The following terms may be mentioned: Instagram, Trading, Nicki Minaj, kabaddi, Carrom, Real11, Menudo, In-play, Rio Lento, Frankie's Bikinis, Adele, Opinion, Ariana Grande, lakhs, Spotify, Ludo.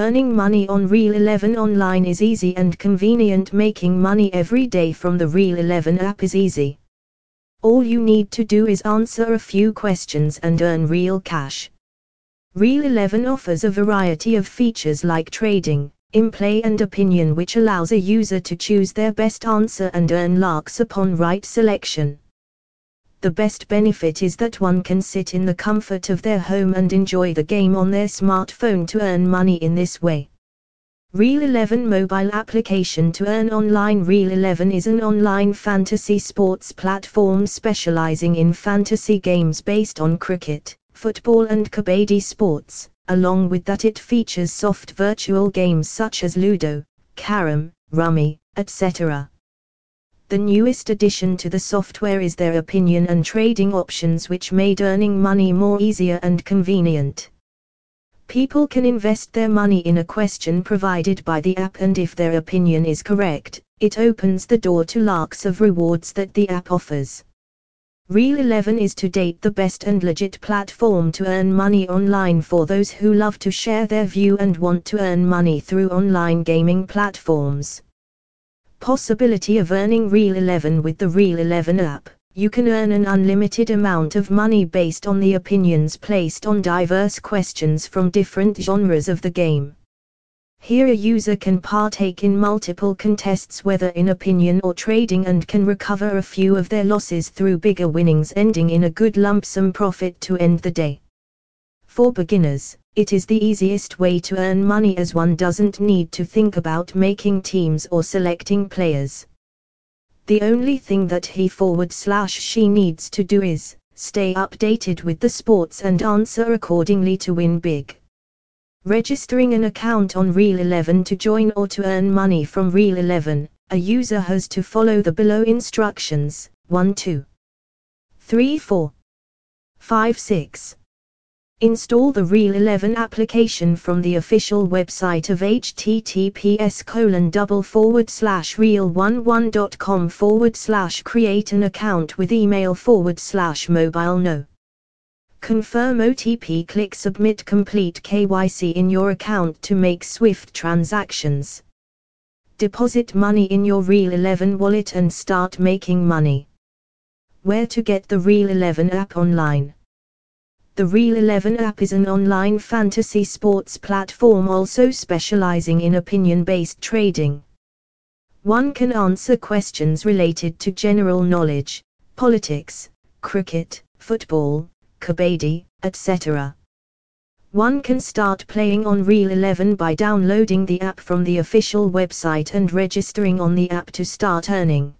Earning money on Real11 online is easy and convenient. Making money every day from the Real11 app is easy. All you need to do is answer a few questions and earn real cash. Real11 offers a variety of features like trading, in-play and opinion, which allows a user to choose their best answer and earn lakhs upon right selection. The best benefit is that one can sit in the comfort of their home and enjoy the game on their smartphone to earn money in this way. Real11 mobile application to earn online. Real11 is an online fantasy sports platform specializing in fantasy games based on cricket, football and kabaddi sports. Along with that, it features soft virtual games such as Ludo, Carrom, Rummy, etc. The newest addition to the software is their opinion and trading options, which made earning money more easier and convenient. People can invest their money in a question provided by the app, and if their opinion is correct, it opens the door to lakhs of rewards that the app offers. Real11 is to date the best and legit platform to earn money online for those who love to share their view and want to earn money through online gaming platforms. Possibility of earning Real11 with the Real11 app. You can earn an unlimited amount of money based on the opinions placed on diverse questions from different genres of the game. Here a user can partake in multiple contests, whether in opinion or trading, and can recover a few of their losses through bigger winnings, ending in a good lump sum profit to end the day. For beginners, it is the easiest way to earn money, as one doesn't need to think about making teams or selecting players. The only thing that he/she needs to do is stay updated with the sports and answer accordingly to win big. Registering an account on Real11 to join or to earn money from Real11, a user has to follow the below instructions: 1, 2, 3, 4, 5, 6. Install the Real11 application from the official website of https://real11.com/create-an-account with email/mobile-no. Confirm OTP. Click submit. Complete KYC in your account to make swift transactions. Deposit money in your Real11 wallet and start making money. Where to get the Real11 app online? The Real11 app is an online fantasy sports platform also specializing in opinion-based trading. One can answer questions related to general knowledge, politics, cricket, football, kabaddi, etc. One can start playing on Real11 by downloading the app from the official website and registering on the app to start earning.